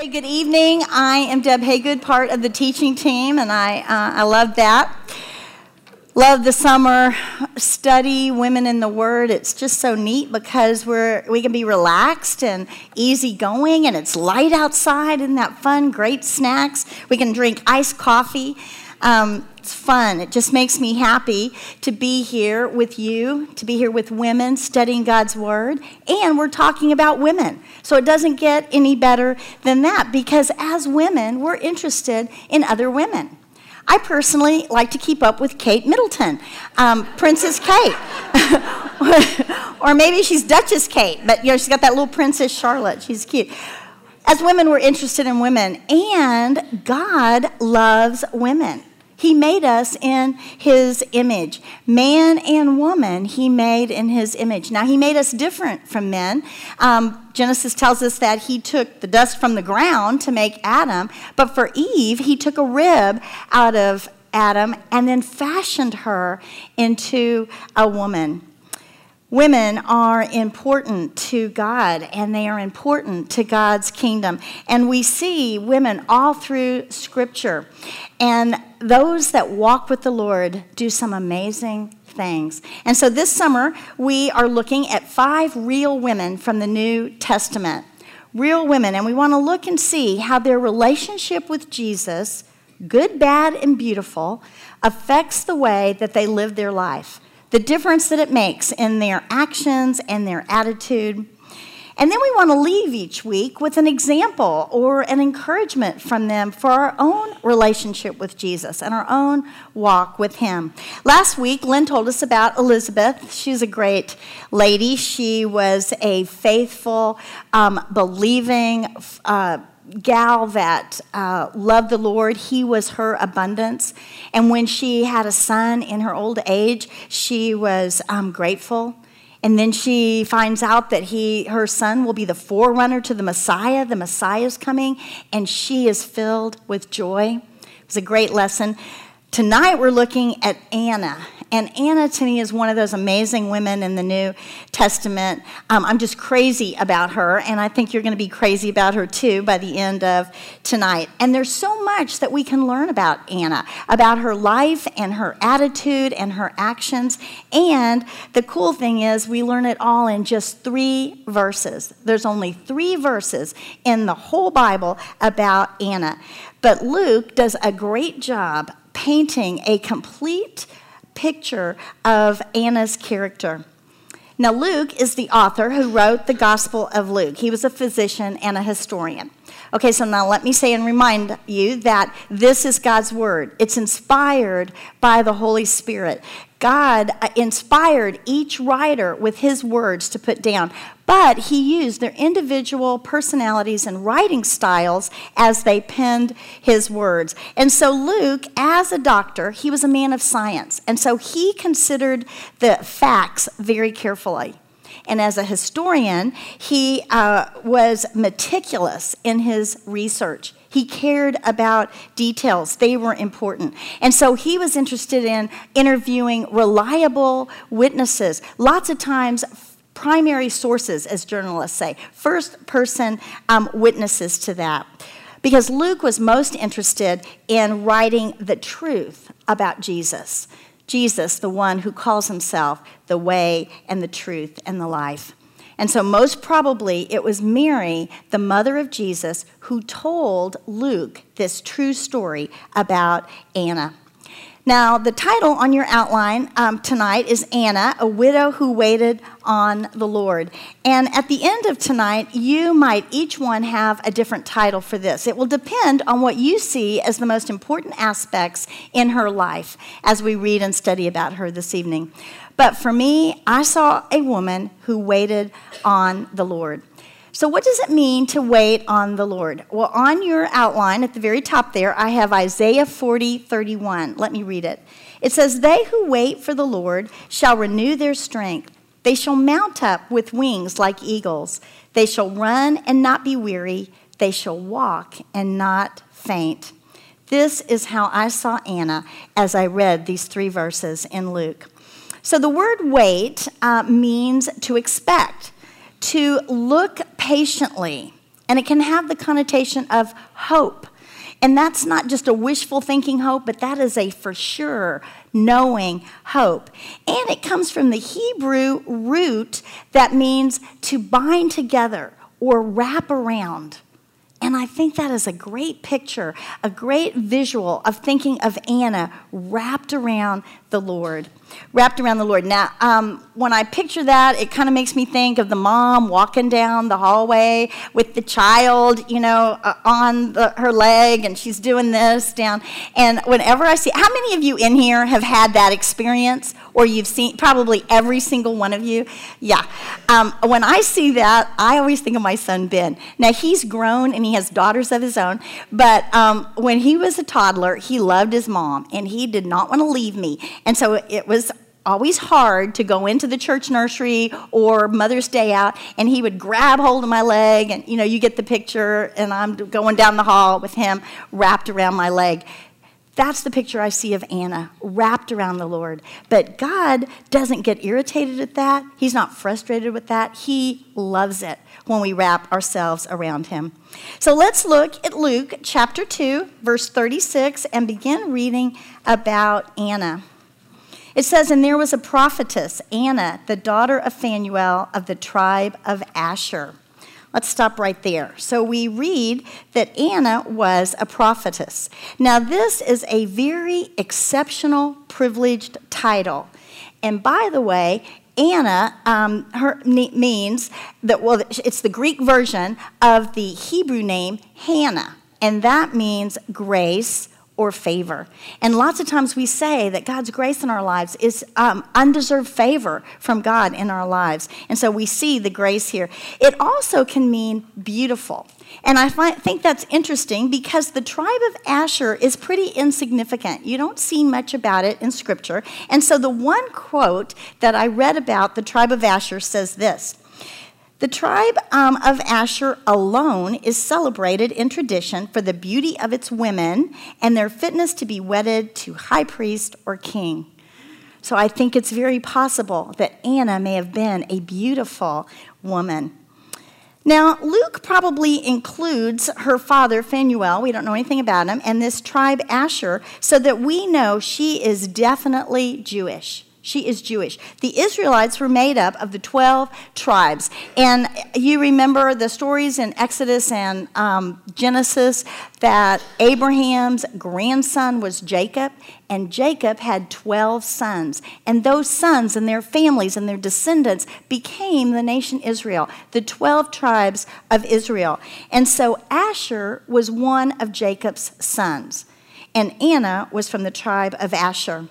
Say good evening. I am Deb Haygood, part of the teaching team, and I love that. Love the summer study, Women in the Word. It's just so neat because we can be relaxed and easygoing, and it's light outside. Isn't that fun? Great snacks. We can drink iced coffee. It's fun. It just makes me happy to be here with you, to be here with women studying God's Word, and we're talking about women. So it doesn't get any better than that, because as women, we're interested in other women. I personally like to keep up with Kate Middleton, Princess Kate, or maybe she's Duchess Kate, but you know, she's got that little Princess Charlotte. She's cute. As women, we're interested in women, and God loves women. He made us in his image. Man and woman he made in his image. Now, he made us different from men. Genesis tells us that he took the dust from the ground to make Adam, but for Eve, he took a rib out of Adam and then fashioned her into a woman. Women are important to God, and they are important to God's kingdom. And we see women all through Scripture. And those that walk with the Lord do some amazing things. And so this summer, we are looking at 5 real women from the New Testament. Real women, and we want to look and see how their relationship with Jesus, good, bad, and beautiful, affects the way that they live their life. The difference that it makes in their actions and their attitude. And then we want to leave each week with an example or an encouragement from them for our own relationship with Jesus and our own walk with him. Last week, Lynn told us about Elizabeth. She's a great lady. She was a faithful, believing gal that loved the Lord. He was her abundance. And when she had a son in her old age, she was grateful. And then she finds out that her son will be the forerunner to the Messiah. The Messiah is coming, and she is filled with joy. It was a great lesson. Tonight we're looking at Anna. And Anna, to me, is one of those amazing women in the New Testament. I'm just crazy about her, and I think you're going to be crazy about her, too, by the end of tonight. And there's so much that we can learn about Anna, about her life and her attitude and her actions. And the cool thing is we learn it all in just 3 verses. There's only 3 verses in the whole Bible about Anna. But Luke does a great job painting a complete picture of Anna's character. Now, Luke is the author who wrote the Gospel of Luke. He was a physician and a historian. Okay, so now let me say and remind you that this is God's Word. It's inspired by the Holy Spirit. God inspired each writer with his words to put down, but he used their individual personalities and writing styles as they penned his words. And so Luke, as a doctor, he was a man of science, and so he considered the facts very carefully. And as a historian, he was meticulous in his research. He cared about details. They were important. And so he was interested in interviewing reliable witnesses. Lots of times, primary sources, as journalists say, first-person witnesses to that. Because Luke was most interested in writing the truth about Jesus. Jesus, the one who calls himself the way and the truth and the life. And so most probably it was Mary, the mother of Jesus, who told Luke this true story about Anna. Now, the title on your outline tonight is Anna, a widow who waited on the Lord. And at the end of tonight, you might each one have a different title for this. It will depend on what you see as the most important aspects in her life as we read and study about her this evening. But for me, I saw a woman who waited on the Lord. So what does it mean to wait on the Lord? Well, on your outline at the very top there, I have Isaiah 40:31. Let me read it. It says, "They who wait for the Lord shall renew their strength. They shall mount up with wings like eagles. They shall run and not be weary. They shall walk and not faint." This is how I saw Anna as I read these 3 verses in Luke. So the word wait means to expect. To look patiently And it can have the connotation of hope. And that's not just a wishful thinking hope, but that is a for sure knowing hope. And it comes from the Hebrew root that means to bind together or wrap around. And I think that is a great picture, a great visual of thinking of Anna wrapped around the Lord. Wrapped around the Lord. Now, when I picture that, it kind of makes me think of the mom walking down the hallway with the child, you know, on her leg, and she's doing this down. And whenever I see, how many of you in here have had that experience, or you've seen, probably every single one of you? Yeah. When I see that, I always think of my son, Ben. Now, he's grown, and he has daughters of his own, but when he was a toddler, he loved his mom, and he did not want to leave me. And so it was always hard to go into the church nursery or Mother's Day out, and he would grab hold of my leg, and, you know, you get the picture, and I'm going down the hall with him wrapped around my leg. That's the picture I see of Anna, wrapped around the Lord. But God doesn't get irritated at that. He's not frustrated with that. He loves it when we wrap ourselves around him. So let's look at Luke chapter 2, verse 36, and begin reading about Anna. It says, "And there was a prophetess, Anna, the daughter of Phanuel of the tribe of Asher." Let's stop right there. So we read that Anna was a prophetess. Now, this is a very exceptional, privileged title. And by the way, Anna means that, well, it's the Greek version of the Hebrew name Hannah, and that means grace or favor. And lots of times we say that God's grace in our lives is undeserved favor from God in our lives. And so we see the grace here. It also can mean beautiful. And I think that's interesting because the tribe of Asher is pretty insignificant. You don't see much about it in Scripture. And so the one quote that I read about the tribe of Asher says this: "The tribe of Asher alone is celebrated in tradition for the beauty of its women and their fitness to be wedded to high priest or king." So I think it's very possible that Anna may have been a beautiful woman. Now, Luke probably includes her father, Phanuel, we don't know anything about him, and this tribe Asher, so that we know she is definitely Jewish. She is Jewish. The Israelites were made up of the 12 tribes. And you remember the stories in Exodus and Genesis that Abraham's grandson was Jacob, and Jacob had 12 sons. And those sons and their families and their descendants became the nation Israel, the 12 tribes of Israel. And so Asher was one of Jacob's sons, and Anna was from the tribe of Asher.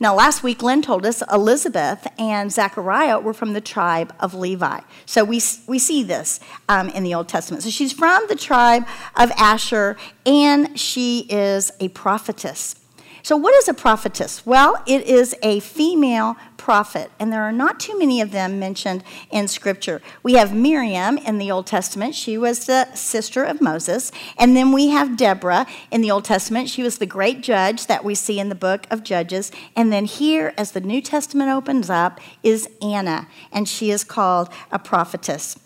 Now, last week, Lynn told us Elizabeth and Zechariah were from the tribe of Levi. So we see this in the Old Testament. So she's from the tribe of Asher, and she is a prophetess. So what is a prophetess? Well, it is a female prophet, and there are not too many of them mentioned in Scripture. We have Miriam in the Old Testament. She was the sister of Moses. And then we have Deborah in the Old Testament. She was the great judge that we see in the book of Judges. And then here, as the New Testament opens up, is Anna, and she is called a prophetess.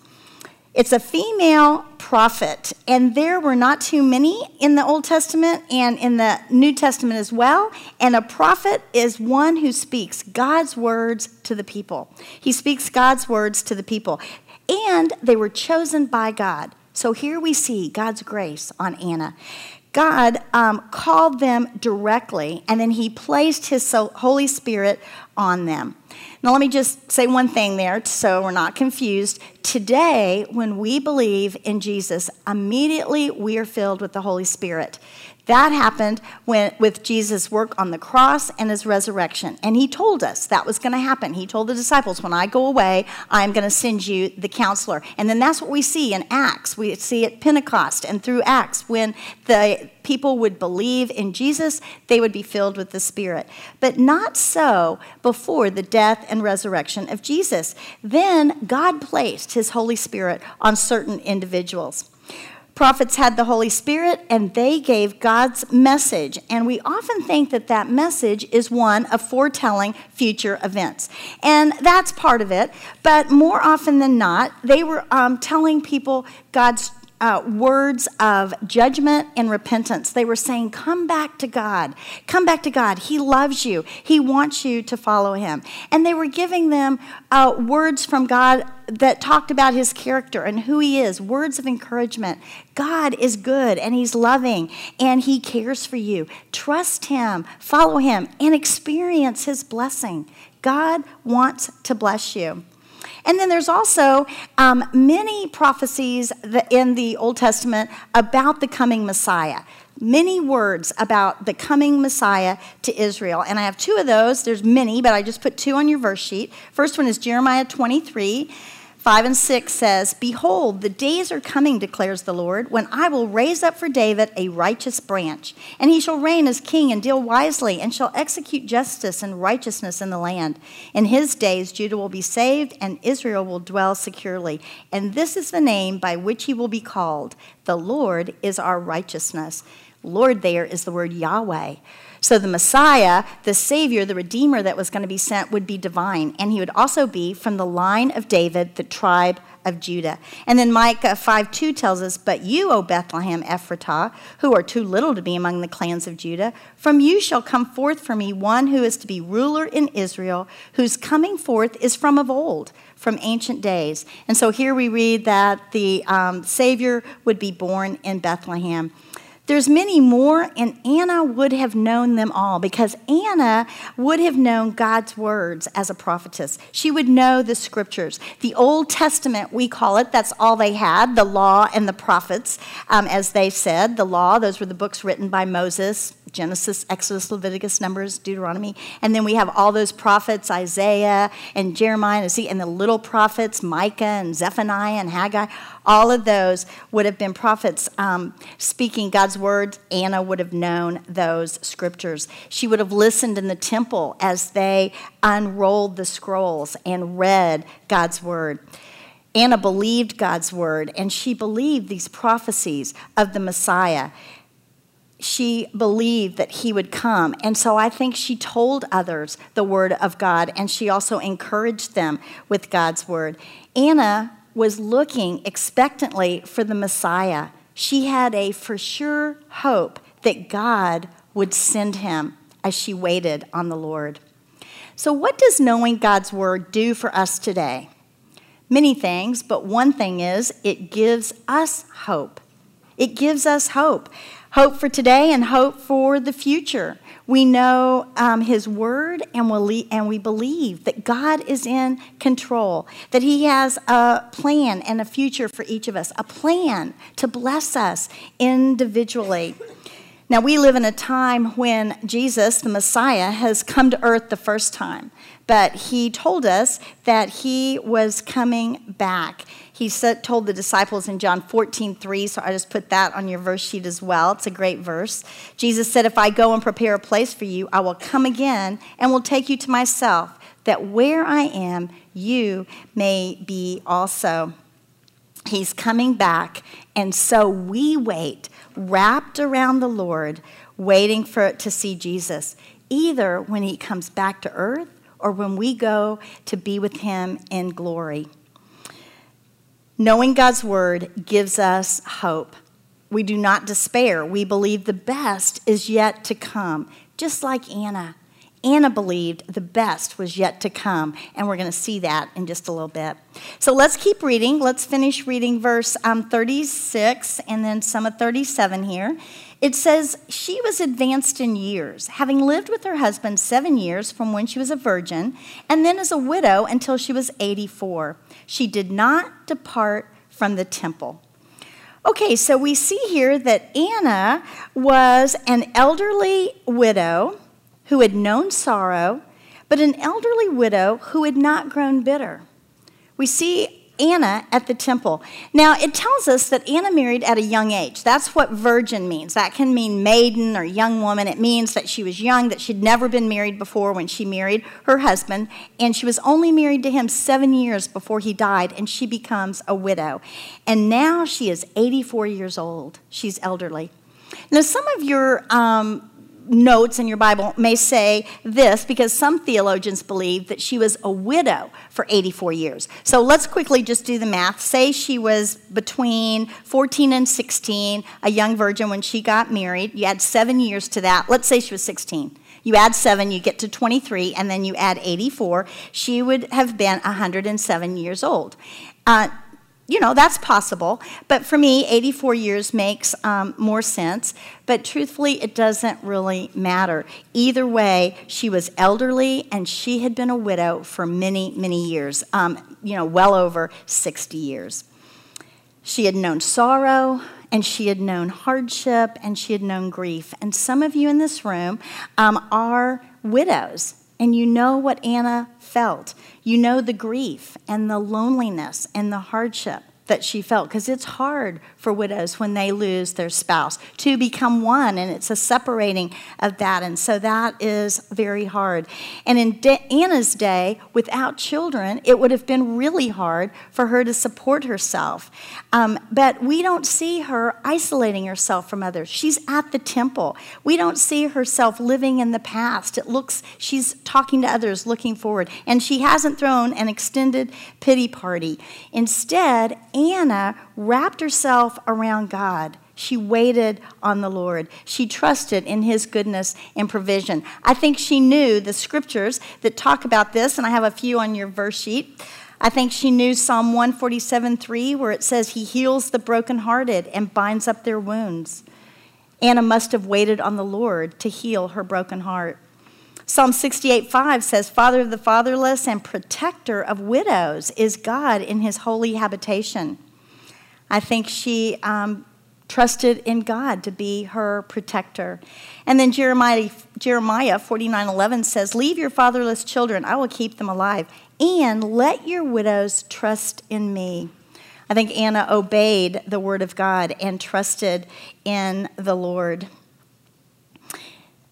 It's a female prophet, and there were not too many in the Old Testament and in the New Testament as well. And a prophet is one who speaks God's words to the people. He speaks God's words to the people, and they were chosen by God. So here we see God's grace on Anna. God called them directly, and then he placed his Holy Spirit on them. Now, let me just say one thing there so we're not confused. Today, when we believe in Jesus, immediately we are filled with the Holy Spirit. That happened with Jesus' work on the cross and his resurrection. And he told us that was going to happen. He told the disciples, when I go away, I'm going to send you the counselor. And then that's what we see in Acts. We see at Pentecost and through Acts, when the people would believe in Jesus, they would be filled with the Spirit. But not so before the death and resurrection of Jesus. Then God placed his Holy Spirit on certain individuals. Prophets had the Holy Spirit, and they gave God's message. And we often think that that message is one of foretelling future events. And that's part of it. But more often than not, they were telling people God's words of judgment and repentance. They were saying, come back to God. Come back to God. He loves you. He wants you to follow him. And they were giving them words from God that talked about his character and who he is, words of encouragement. God is good, and he's loving, and he cares for you. Trust him, follow him, and experience his blessing. God wants to bless you. And then there's also many prophecies in the Old Testament about the coming Messiah. Many words about the coming Messiah to Israel. And I have two of those. There's many, but I just put two on your verse sheet. First one is Jeremiah 23. 5 and 6 says, behold, the days are coming, declares the Lord, when I will raise up for David a righteous branch, and he shall reign as king and deal wisely, and shall execute justice and righteousness in the land. In his days, Judah will be saved, and Israel will dwell securely. And this is the name by which he will be called. The Lord is our righteousness. Lord there is the word Yahweh. So the Messiah, the Savior, the Redeemer that was going to be sent would be divine, and he would also be from the line of David, the tribe of Judah. And then Micah 5:2 tells us, but you, O Bethlehem Ephratah, who are too little to be among the clans of Judah, from you shall come forth for me one who is to be ruler in Israel, whose coming forth is from of old, from ancient days. And so here we read that the Savior would be born in Bethlehem. There's many more, and Anna would have known them all because Anna would have known God's words as a prophetess. She would know the scriptures. The Old Testament, we call it, that's all they had, the law and the prophets, as they said. The law, those were the books written by Moses, Genesis, Exodus, Leviticus, Numbers, Deuteronomy. And then we have all those prophets, Isaiah and Jeremiah and the little prophets, Micah and Zephaniah and Haggai. All of those would have been prophets speaking God's words. Anna would have known those scriptures. She would have listened in the temple as they unrolled the scrolls and read God's word. Anna believed God's word, and she believed these prophecies of the Messiah. She believed that he would come. And so I think she told others the word of God, and she also encouraged them with God's word. Anna was looking expectantly for the Messiah. She had a for sure hope that God would send him as she waited on the Lord. So what does knowing God's word do for us today? Many things, but one thing is it gives us hope. It gives us hope. Hope for today and hope for the future. We know his word, and we believe that God is in control, that he has a plan and a future for each of us, a plan to bless us individually. Now, we live in a time when Jesus, the Messiah, has come to earth the first time, but he told us that he was coming back. He told the disciples in John 14:3, so I just put that on your verse sheet as well. It's a great verse. Jesus said, if I go and prepare a place for you, I will come again and will take you to myself, that where I am, you may be also. He's coming back, and so we wait, wrapped around the Lord, waiting to see Jesus, either when he comes back to earth or when we go to be with him in glory. Knowing God's word gives us hope. We do not despair. We believe the best is yet to come, just like Anna. Anna believed the best was yet to come, and we're going to see that in just a little bit. So let's keep reading. Let's finish reading verse 36 and then some of 37 here. It says, she was advanced in years, having lived with her husband 7 years from when she was a virgin, and then as a widow until she was 84. She did not depart from the temple. Okay, so we see here that Anna was an elderly widow who had known sorrow, but an elderly widow who had not grown bitter. We see Anna at the temple. Now, it tells us that Anna married at a young age. That's what virgin means. That can mean maiden or young woman. It means that she was young, that she'd never been married before when she married her husband, and she was only married to him 7 years before he died, and she becomes a widow. And now she is 84 years old. She's elderly. Now, some of your notes in your Bible may say this, because some theologians believe that she was a widow for 84 years. So let's quickly just do the math. Say she was between 14 and 16, a young virgin when she got married. You add 7 years to that. Let's say she was 16. You add 7, you get to 23, and then you add 84. She would have been 107 years old. You know, that's possible, but for me, 84 years makes more sense, but truthfully, it doesn't really matter. Either way, she was elderly, and she had been a widow for many, many years, well over 60 years. She had known sorrow, and she had known hardship, and she had known grief, and some of you in this room are widows, and you know what Anna felt. You know the grief and the loneliness and the hardship that she felt, because it's hard for widows when they lose their spouse to become one, and it's a separating of that, and so that is very hard. And in Anna's day, without children, it would have been really hard for her to support herself. But we don't see her isolating herself from others. She's at the temple. We don't see herself living in the past. She's talking to others, looking forward, and she hasn't thrown an extended pity party. Instead, Anna wrapped herself around God. She waited on the Lord. She trusted in his goodness and provision. I think she knew the scriptures that talk about this, and I have a few on your verse sheet. I think she knew Psalm 147:3, where it says, "He heals the brokenhearted and binds up their wounds." Anna must have waited on the Lord to heal her broken heart. Psalm 68:5 says, "Father of the fatherless and protector of widows is God in his holy habitation." I think she trusted in God to be her protector. And then Jeremiah 49:11 says, "Leave your fatherless children, I will keep them alive, and let your widows trust in me." I think Anna obeyed the word of God and trusted in the Lord.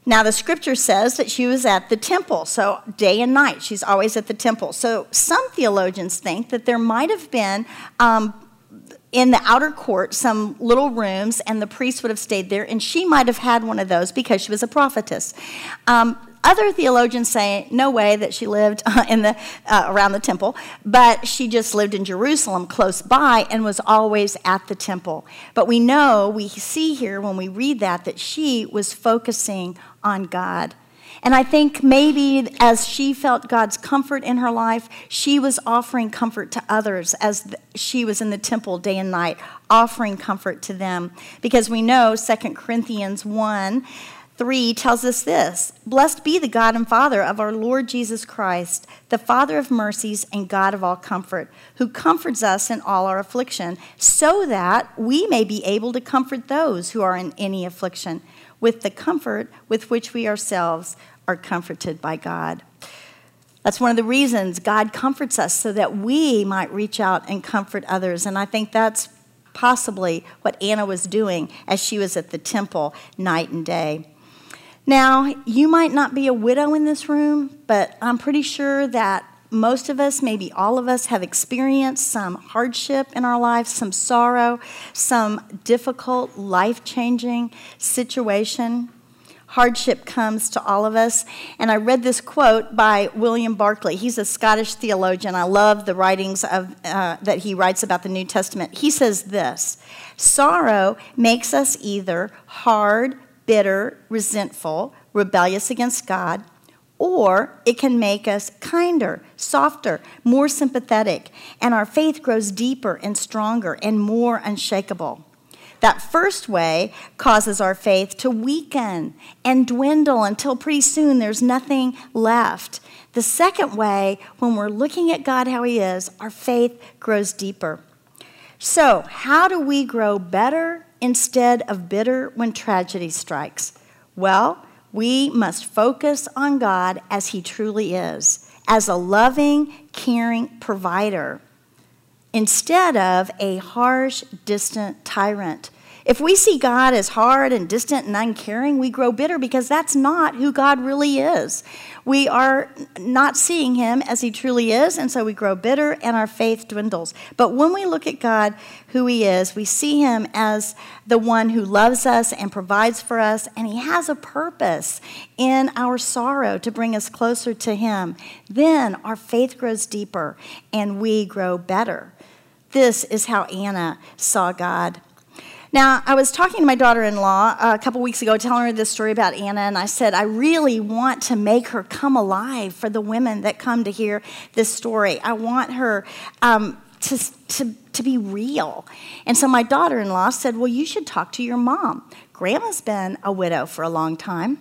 Now, the scripture says that she was at the temple, so day and night, she's always at the temple. So some theologians think that there might have been, in the outer court, some little rooms, and the priest would have stayed there, and she might have had one of those because she was a prophetess. Other theologians say no way that she lived around the temple, but she just lived in Jerusalem close by and was always at the temple. But we see here when we read that she was focusing on God. And I think maybe as she felt God's comfort in her life, she was offering comfort to others as she was in the temple day and night, offering comfort to them. Because we know 2 Corinthians 1:3 tells us this: "Blessed be the God and Father of our Lord Jesus Christ, the Father of mercies and God of all comfort, who comforts us in all our affliction, so that we may be able to comfort those who are in any affliction, with the comfort with which we ourselves are comforted by God." That's one of the reasons God comforts us, so that we might reach out and comfort others. And I think that's possibly what Anna was doing as she was at the temple night and day. Now, you might not be a widow in this room, but I'm pretty sure that most of us, maybe all of us, have experienced some hardship in our lives, some sorrow, some difficult, life-changing situation. Hardship comes to all of us. And I read this quote by William Barclay. He's a Scottish theologian. I love the writings that he writes about the New Testament. He says this: "Sorrow makes us either hard, bitter, resentful, rebellious against God, or it can make us kinder, softer, more sympathetic, and our faith grows deeper and stronger and more unshakable. That first way causes our faith to weaken and dwindle until pretty soon there's nothing left. The second way, when we're looking at God how he is, our faith grows deeper. So how do we grow better instead of bitter when tragedy strikes? Well, we must focus on God as he truly is, as a loving, caring provider, instead of a harsh, distant tyrant. If we see God as hard and distant and uncaring, we grow bitter because that's not who God really is. We are not seeing him as he truly is, and so we grow bitter and our faith dwindles. But when we look at God, who he is, we see him as the one who loves us and provides for us, and he has a purpose in our sorrow to bring us closer to him. Then our faith grows deeper and we grow better. This is how Anna saw God. Now, I was talking to my daughter-in-law a couple weeks ago, telling her this story about Anna, and I said, I really want to make her come alive for the women that come to hear this story. I want her to be real. And so my daughter-in-law said, well, you should talk to your mom. Grandma's been a widow for a long time.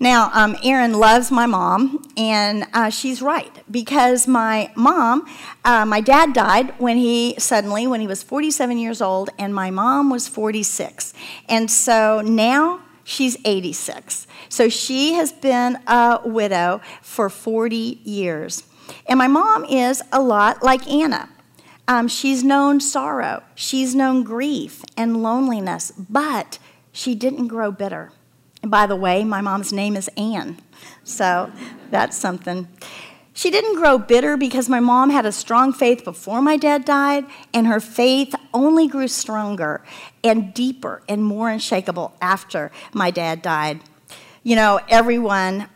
Now, Erin loves my mom, and she's right, because my mom, my dad died when he was 47 years old, and my mom was 46. And so now she's 86. So she has been a widow for 40 years. And my mom is a lot like Anna. She's known sorrow, she's known grief and loneliness, but she didn't grow bitter. And by the way, my mom's name is Anne, so that's something. She didn't grow bitter because my mom had a strong faith before my dad died, and her faith only grew stronger and deeper and more unshakable after my dad died. You know, everyone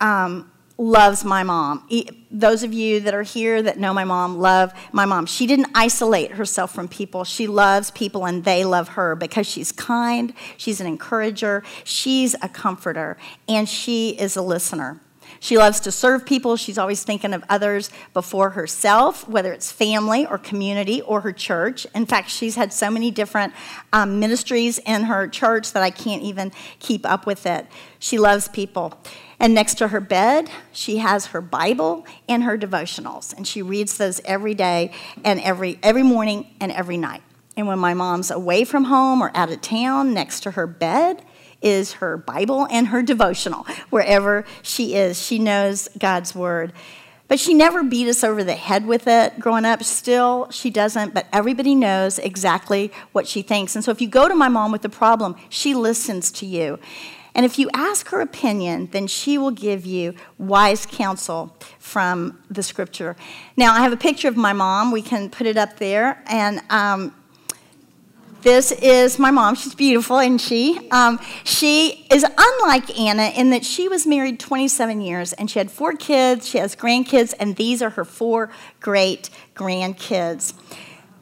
loves my mom. Those of you that are here that know my mom love my mom. She didn't isolate herself from people. She loves people and they love her because she's kind, she's an encourager, she's a comforter, and she is a listener. She loves to serve people. She's always thinking of others before herself, whether it's family or community or her church. In fact, she's had so many different ministries in her church that I can't even keep up with it. She loves people. And next to her bed, she has her Bible and her devotionals, and she reads those every day and every morning and every night. And when my mom's away from home or out of town, next to her bed is her Bible and her devotional. Wherever she is, she knows God's word. But she never beat us over the head with it growing up. Still, she doesn't, but everybody knows exactly what she thinks. And so if you go to my mom with a problem, she listens to you. And if you ask her opinion, then she will give you wise counsel from the scripture. Now, I have a picture of my mom. We can put it up there. And this is my mom. She's beautiful, isn't she? She is unlike Anna in that she was married 27 years, and she had 4 kids. She has grandkids, and these are her 4 great-grandkids.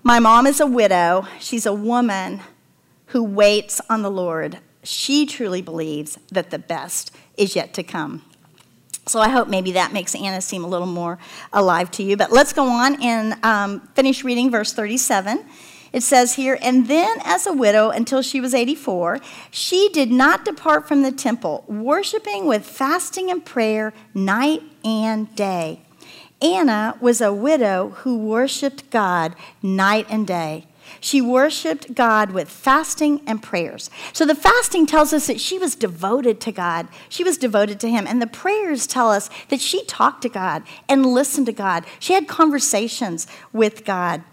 My mom is a widow. She's a woman who waits on the Lord. She truly believes that the best is yet to come. So I hope maybe that makes Anna seem a little more alive to you. But let's go on and finish reading verse 37. It says here, and then as a widow until she was 84, she did not depart from the temple, worshiping with fasting and prayer night and day. Anna was a widow who worshiped God night and day. She worshiped God with fasting and prayers. So the fasting tells us that she was devoted to God. She was devoted to him. And the prayers tell us that she talked to God and listened to God. She had conversations with God.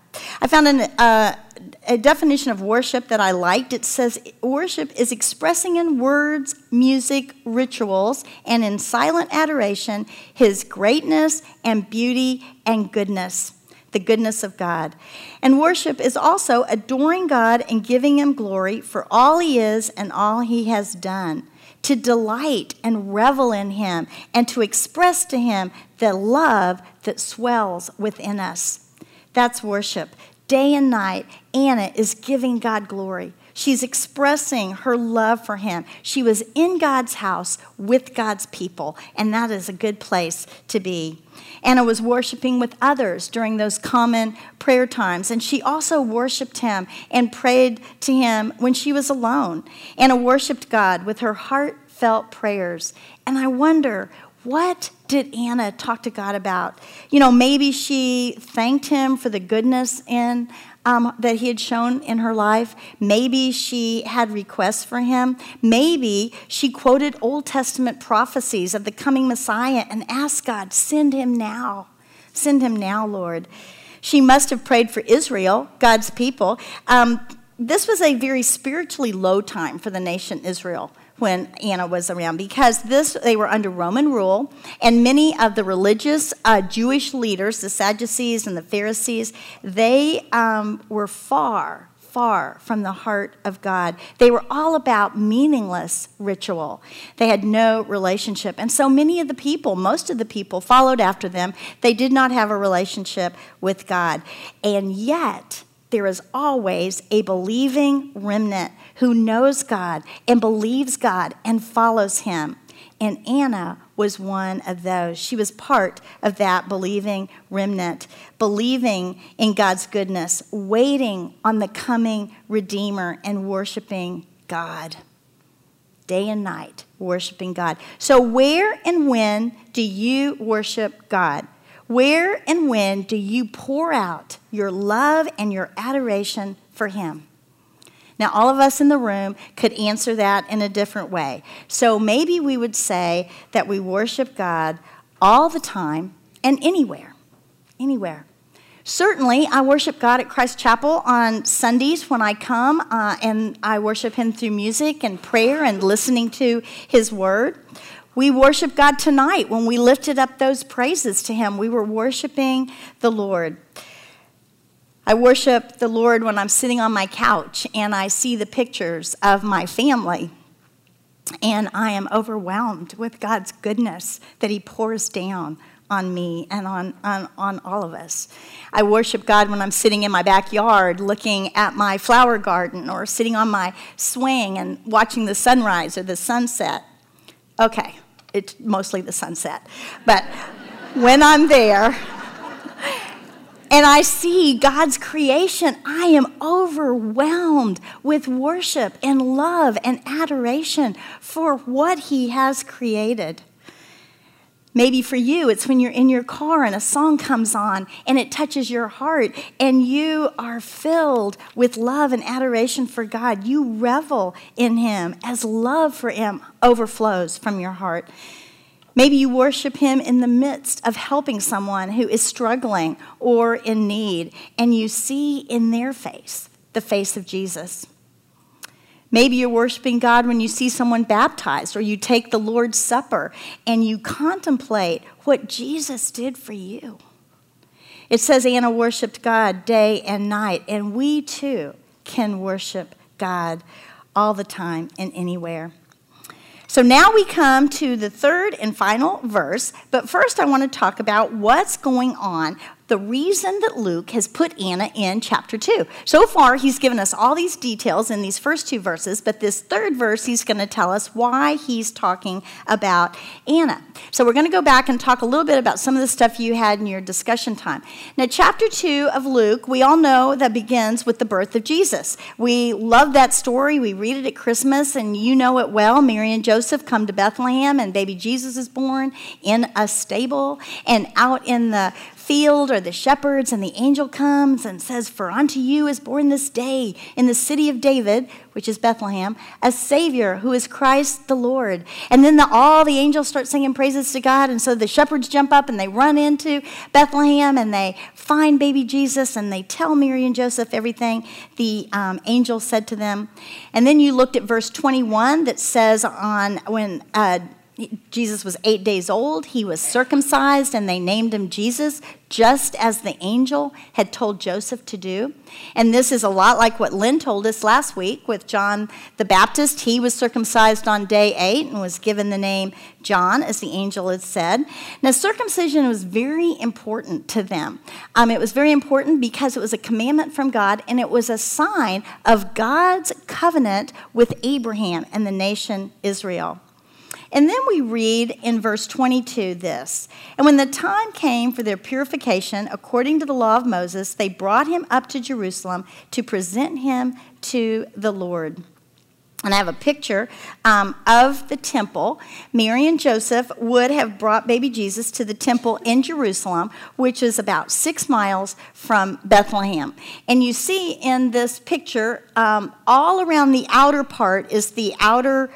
I found a definition of worship that I liked. It says, worship is expressing in words, music, rituals, and in silent adoration his greatness and beauty and goodness. The goodness of God. And worship is also adoring God and giving him glory for all he is and all he has done, to delight and revel in him, and to express to him the love that swells within us. That's worship. Day and night, Anna is giving God glory. She's expressing her love for him. She was in God's house with God's people, and that is a good place to be. Anna was worshiping with others during those common prayer times, and she also worshiped him and prayed to him when she was alone. Anna worshiped God with her heartfelt prayers, and I wonder, what did Anna talk to God about? You know, maybe she thanked him for the goodness in that he had shown in her life. Maybe she had requests for him. Maybe she quoted Old Testament prophecies of the coming Messiah and asked God, send him now. Send him now, Lord. She must have prayed for Israel, God's people, This was a very spiritually low time for the nation Israel when Anna was around, because they were under Roman rule, and many of the religious Jewish leaders, the Sadducees and the Pharisees, they were far, far from the heart of God. They were all about meaningless ritual. They had no relationship. And so many of the people, most of the people, followed after them. They did not have a relationship with God. And yet, there is always a believing remnant who knows God and believes God and follows him. And Anna was one of those. She was part of that believing remnant, believing in God's goodness, waiting on the coming Redeemer, and worshiping God. Day and night, worshiping God. So where and when do you worship God? Where and when do you pour out your love and your adoration for him? Now, all of us in the room could answer that in a different way. So maybe we would say that we worship God all the time and anywhere, anywhere. Certainly, I worship God at Christ Chapel on Sundays when I come, and I worship him through music and prayer and listening to his word. We worship God tonight when we lifted up those praises to him. We were worshiping the Lord. I worship the Lord when I'm sitting on my couch and I see the pictures of my family, and I am overwhelmed with God's goodness that he pours down on me and on all of us. I worship God when I'm sitting in my backyard looking at my flower garden, or sitting on my swing and watching the sunrise or the sunset. Okay, it's mostly the sunset. But when I'm there and I see God's creation, I am overwhelmed with worship and love and adoration for what he has created. Maybe for you, it's when you're in your car and a song comes on and it touches your heart and you are filled with love and adoration for God. You revel in him as love for him overflows from your heart. Maybe you worship him in the midst of helping someone who is struggling or in need, and you see in their face the face of Jesus. Maybe you're worshiping God when you see someone baptized, or you take the Lord's Supper and you contemplate what Jesus did for you. It says Anna worshiped God day and night, and we too can worship God all the time and anywhere. So now we come to the third and final verse, but first I want to talk about what's going on, the reason that Luke has put Anna in chapter 2. So far, he's given us all these details in these first two verses, but this third verse, he's going to tell us why he's talking about Anna. So we're going to go back and talk a little bit about some of the stuff you had in your discussion time. Now, chapter 2 of Luke, we all know that begins with the birth of Jesus. We love that story. We read it at Christmas, and you know it well. Mary and Joseph come to Bethlehem, and baby Jesus is born in a stable, and out in the field or the shepherds, and the angel comes and says, "For unto you is born this day in the city of David," which is Bethlehem, "a Savior who is Christ the Lord." And then all the angels start singing praises to God, and so the shepherds jump up and they run into Bethlehem and they find baby Jesus and they tell Mary and Joseph everything the angel said to them. And then you looked at verse 21 that says on when Jesus was 8 days old, he was circumcised, and they named him Jesus, just as the angel had told Joseph to do. And this is a lot like what Lynn told us last week with John the Baptist. He was circumcised on day 8 and was given the name John, as the angel had said. Now, circumcision was very important to them. It was very important because it was a commandment from God, and it was a sign of God's covenant with Abraham and the nation Israel. And then we read in verse 22 this: "And when the time came for their purification, according to the law of Moses, they brought him up to Jerusalem to present him to the Lord." And I have a picture of the temple. Mary and Joseph would have brought baby Jesus to the temple in Jerusalem, which is about 6 miles from Bethlehem. And you see in this picture, all around the outer part is the outer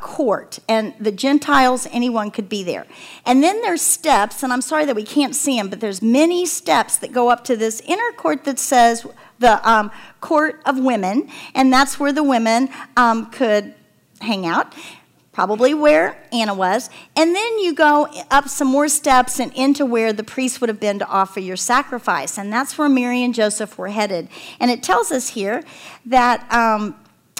court, and the Gentiles, anyone could be there. And then there's steps, and I'm sorry that we can't see them, but there's many steps that go up to this inner court that says the court of women, and that's where the women could hang out, probably where Anna was. And then you go up some more steps and into where the priest would have been to offer your sacrifice, and that's where Mary and Joseph were headed. And it tells us here that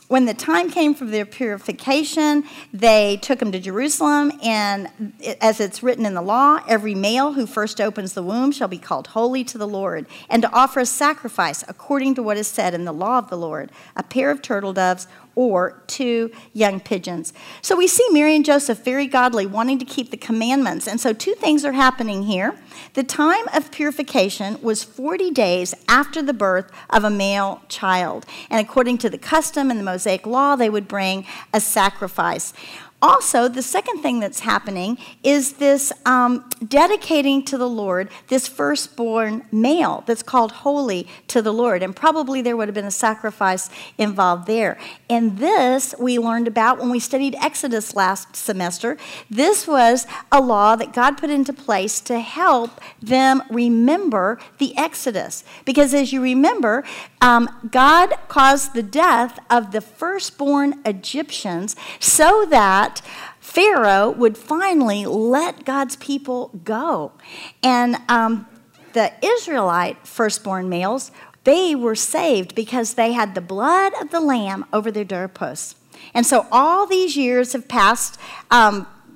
when the time came for their purification, they took them to Jerusalem, and as it's written in the law, every male who first opens the womb shall be called holy to the Lord, and to offer a sacrifice according to what is said in the law of the Lord, a pair of turtle doves or 2 young pigeons. So we see Mary and Joseph very godly, wanting to keep the commandments. And so 2 things are happening here. The time of purification was 40 days after the birth of a male child. And according to the custom and the Mosaic law, they would bring a sacrifice. Also, the second thing that's happening is this dedicating to the Lord, this firstborn male that's called holy to the Lord. And probably there would have been a sacrifice involved there. And this we learned about when we studied Exodus last semester. This was a law that God put into place to help them remember the Exodus. Because as you remember, God caused the death of the firstborn Egyptians so that Pharaoh would finally let God's people go. And the Israelite firstborn males, they were saved because they had the blood of the lamb over their doorposts. And so all these years have passed,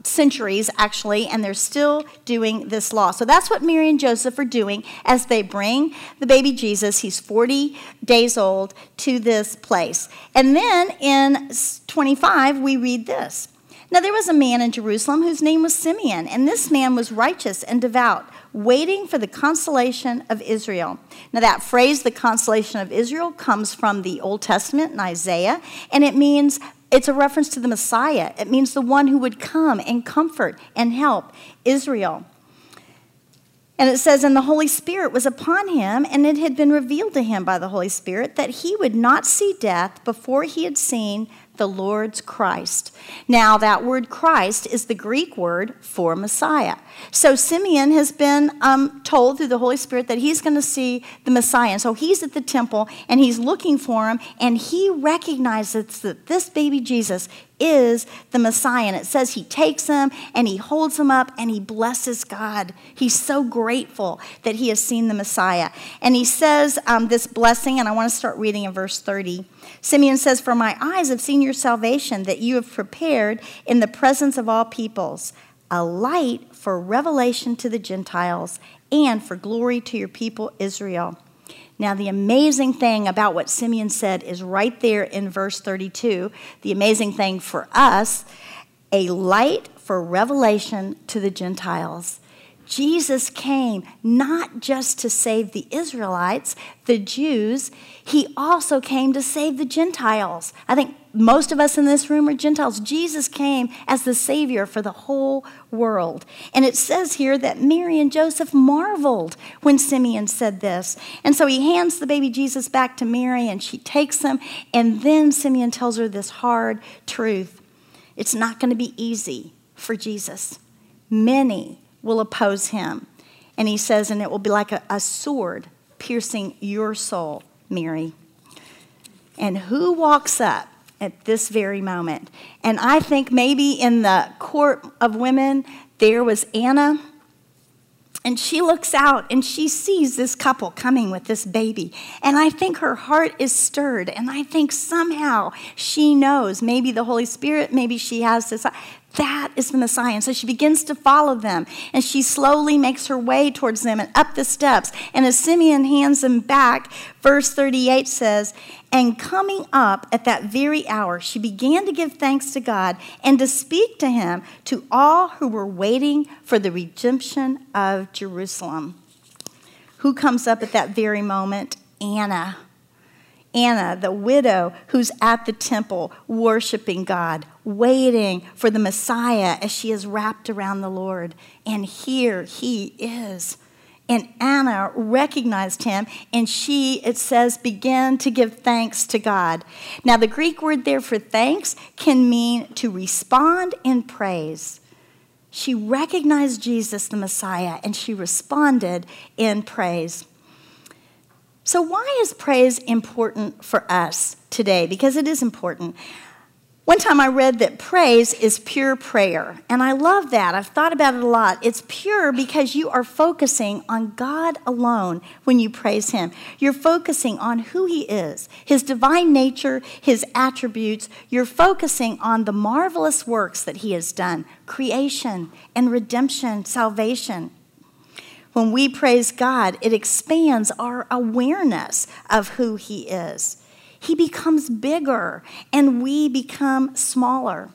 centuries actually, and they're still doing this law. So that's what Mary and Joseph are doing as they bring the baby Jesus, he's 40 days old, to this place. And then in 25, we read this. Now there was a man in Jerusalem whose name was Simeon, and this man was righteous and devout, waiting for the consolation of Israel. Now that phrase, the consolation of Israel, comes from the Old Testament in Isaiah, and it means, it's a reference to the Messiah. It means the one who would come and comfort and help Israel. And it says, and the Holy Spirit was upon him, and it had been revealed to him by the Holy Spirit that he would not see death before he had seen the Lord's Christ. Now, that word Christ is the Greek word for Messiah. So Simeon has been told through the Holy Spirit that he's going to see the Messiah. And so he's at the temple, and he's looking for him, and he recognizes that this baby Jesus is the Messiah. And it says he takes him, and he holds him up, and he blesses God. He's so grateful that he has seen the Messiah. And he says this blessing, and I want to start reading in verse 30. Simeon says, for my eyes have seen your salvation that you have prepared in the presence of all peoples, a light for revelation to the Gentiles and for glory to your people Israel. Now, the amazing thing about what Simeon said is right there in verse 32. The amazing thing for us, a light for revelation to the Gentiles. Jesus came not just to save the Israelites, the Jews, he also came to save the Gentiles. I think most of us in this room are Gentiles. Jesus came as the Savior for the whole world. And it says here that Mary and Joseph marveled when Simeon said this. And so he hands the baby Jesus back to Mary, and she takes him, and then Simeon tells her this hard truth. It's not going to be easy for Jesus. Many will oppose him. And he says, and it will be like a sword piercing your soul, Mary. And who walks up at this very moment? And I think maybe in the court of women, there was Anna. And she looks out, and she sees this couple coming with this baby. And I think her heart is stirred. And I think somehow she knows, maybe the Holy Spirit, maybe she has this, that is the Messiah. And so she begins to follow them. And she slowly makes her way towards them and up the steps. And as Simeon hands them back, verse 38 says, and coming up at that very hour, she began to give thanks to God and to speak to him, to all who were waiting for the redemption of Jerusalem. Who comes up at that very moment? Anna. Anna, the widow who's at the temple worshiping God, waiting for the Messiah as she is wrapped around the Lord. And here he is. And Anna recognized him, and she, it says, began to give thanks to God. Now, the Greek word there for thanks can mean to respond in praise. She recognized Jesus, the Messiah, and she responded in praise. So why is praise important for us today? Because it is important. One time I read that praise is pure prayer, and I love that. I've thought about it a lot. It's pure because you are focusing on God alone when you praise him. You're focusing on who he is, his divine nature, his attributes. You're focusing on the marvelous works that he has done, creation and redemption, salvation. When we praise God, it expands our awareness of who he is. He becomes bigger, and we become smaller.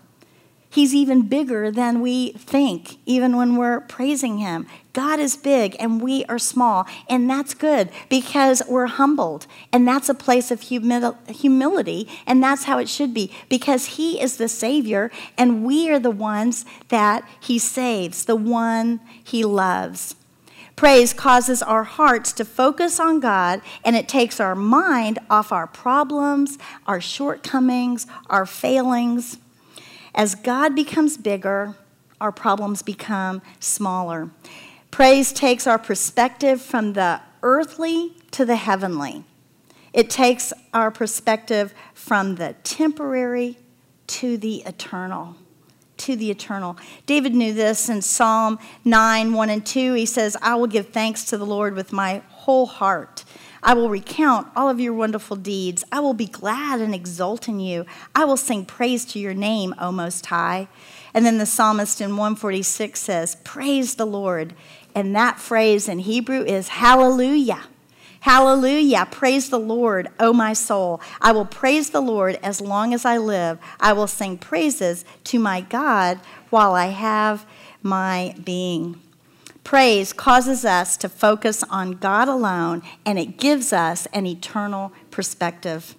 He's even bigger than we think, even when we're praising him. God is big, and we are small, and that's good because we're humbled, and that's a place of humility, and that's how it should be because he is the Savior, and we are the ones that he saves, the one he loves. Praise causes our hearts to focus on God, and it takes our mind off our problems, our shortcomings, our failings. As God becomes bigger, our problems become smaller. Praise takes our perspective from the earthly to the heavenly. It takes our perspective from the temporary to the eternal. David knew this in Psalm 9, 1 and 2. He says, I will give thanks to the Lord with my whole heart. I will recount all of your wonderful deeds. I will be glad and exult in you. I will sing praise to your name, O Most High. And then the psalmist in 146 says, praise the Lord. And that phrase in Hebrew is hallelujah. Hallelujah, praise the Lord, O my soul. I will praise the Lord as long as I live. I will sing praises to my God while I have my being. Praise causes us to focus on God alone, and it gives us an eternal perspective.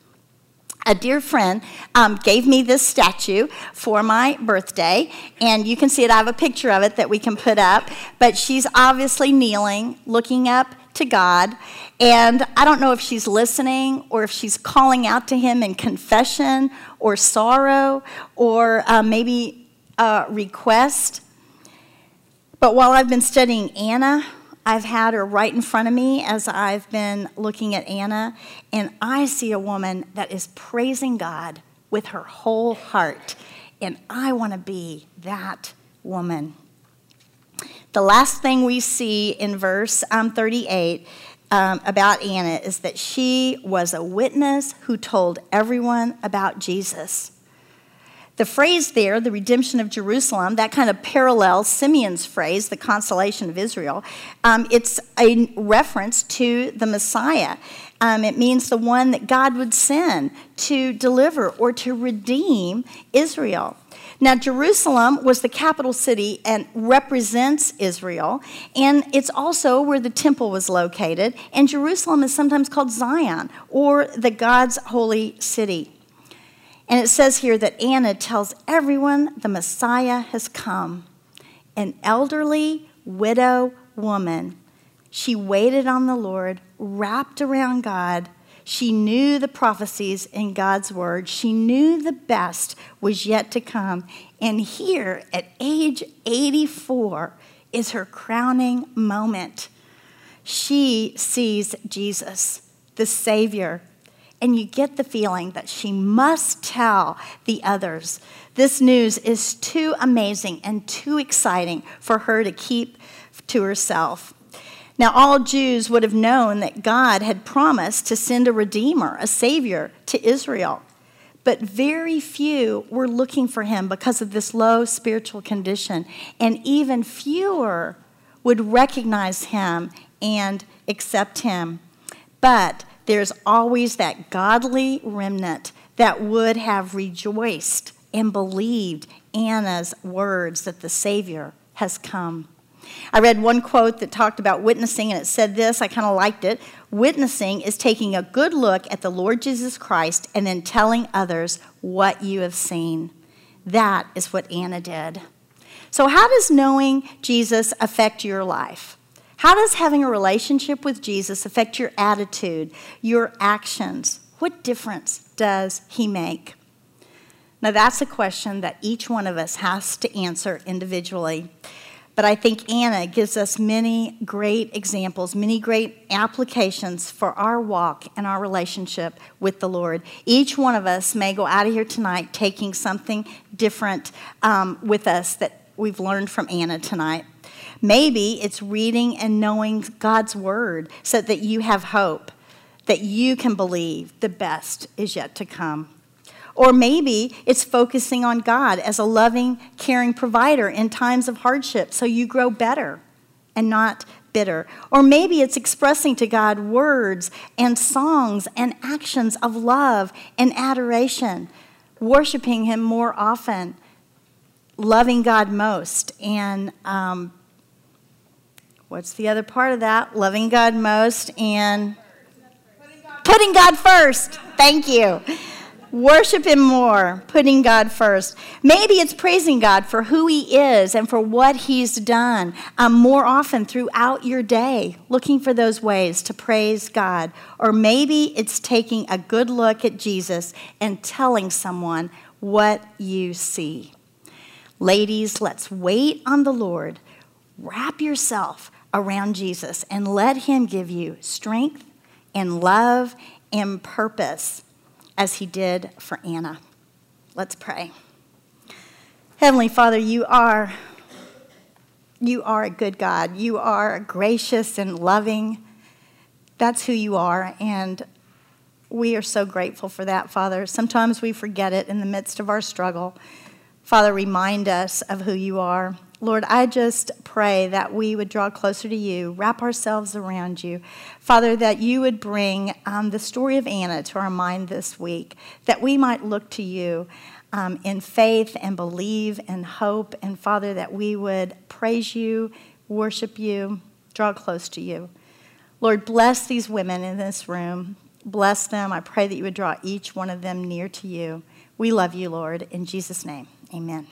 A dear friend gave me this statue for my birthday, and you can see it. I have a picture of it that we can put up, but she's obviously kneeling, looking up to God, and I don't know if she's listening or if she's calling out to him in confession or sorrow or maybe request, but while I've been studying Anna, I've had her right in front of me as I've been looking at Anna, and I see a woman that is praising God with her whole heart, and I want to be that woman. The last thing we see in verse 38 about Anna is that she was a witness who told everyone about Jesus. The phrase there, the redemption of Jerusalem, that kind of parallels Simeon's phrase, the consolation of Israel. It's a reference to the Messiah. It means the one that God would send to deliver or to redeem Israel. Now, Jerusalem was the capital city and represents Israel, and it's also where the temple was located, and Jerusalem is sometimes called Zion or the God's holy city. And it says here that Anna tells everyone the Messiah has come. An elderly widow woman. She waited on the Lord, wrapped around God. She knew the prophecies in God's word. She knew the best was yet to come. And here at age 84 is her crowning moment. She sees Jesus, the Savior. And you get the feeling that she must tell the others. This news is too amazing and too exciting for her to keep to herself. Now, all Jews would have known that God had promised to send a Redeemer, a Savior, to Israel. But very few were looking for him because of this low spiritual condition. And even fewer would recognize him and accept him. But there's always that godly remnant that would have rejoiced and believed Anna's words that the Savior has come. I read one quote that talked about witnessing, and it said this. I kind of liked it. Witnessing is taking a good look at the Lord Jesus Christ and then telling others what you have seen. That is what Anna did. So how does knowing Jesus affect your life? How does having a relationship with Jesus affect your attitude, your actions? What difference does he make? Now, that's a question that each one of us has to answer individually. But I think Anna gives us many great examples, many great applications for our walk and our relationship with the Lord. Each one of us may go out of here tonight taking something different with us that we've learned from Anna tonight. Maybe it's reading and knowing God's word so that you have hope, that you can believe the best is yet to come. Or maybe it's focusing on God as a loving, caring provider in times of hardship so you grow better and not bitter. Or maybe it's expressing to God words and songs and actions of love and adoration, worshiping him more often, loving God most, and what's the other part of that? Loving God most and putting God first. Thank you. Worship him more, putting God first. Maybe it's praising God for who he is and for what he's done more often throughout your day, looking for those ways to praise God. Or maybe it's taking a good look at Jesus and telling someone what you see. Ladies, let's wait on the Lord. Wrap yourself around Jesus and let him give you strength and love and purpose, as he did for Anna. Let's pray. Heavenly Father, you are a good God. You are gracious and loving. That's who you are, and we are so grateful for that, Father. Sometimes we forget it in the midst of our struggle. Father, remind us of who you are. Lord, I just pray that we would draw closer to you, wrap ourselves around you. Father, that you would bring the story of Anna to our mind this week, that we might look to you in faith and believe and hope. And Father, that we would praise you, worship you, draw close to you. Lord, bless these women in this room. Bless them. I pray that you would draw each one of them near to you. We love you, Lord. In Jesus' name, amen.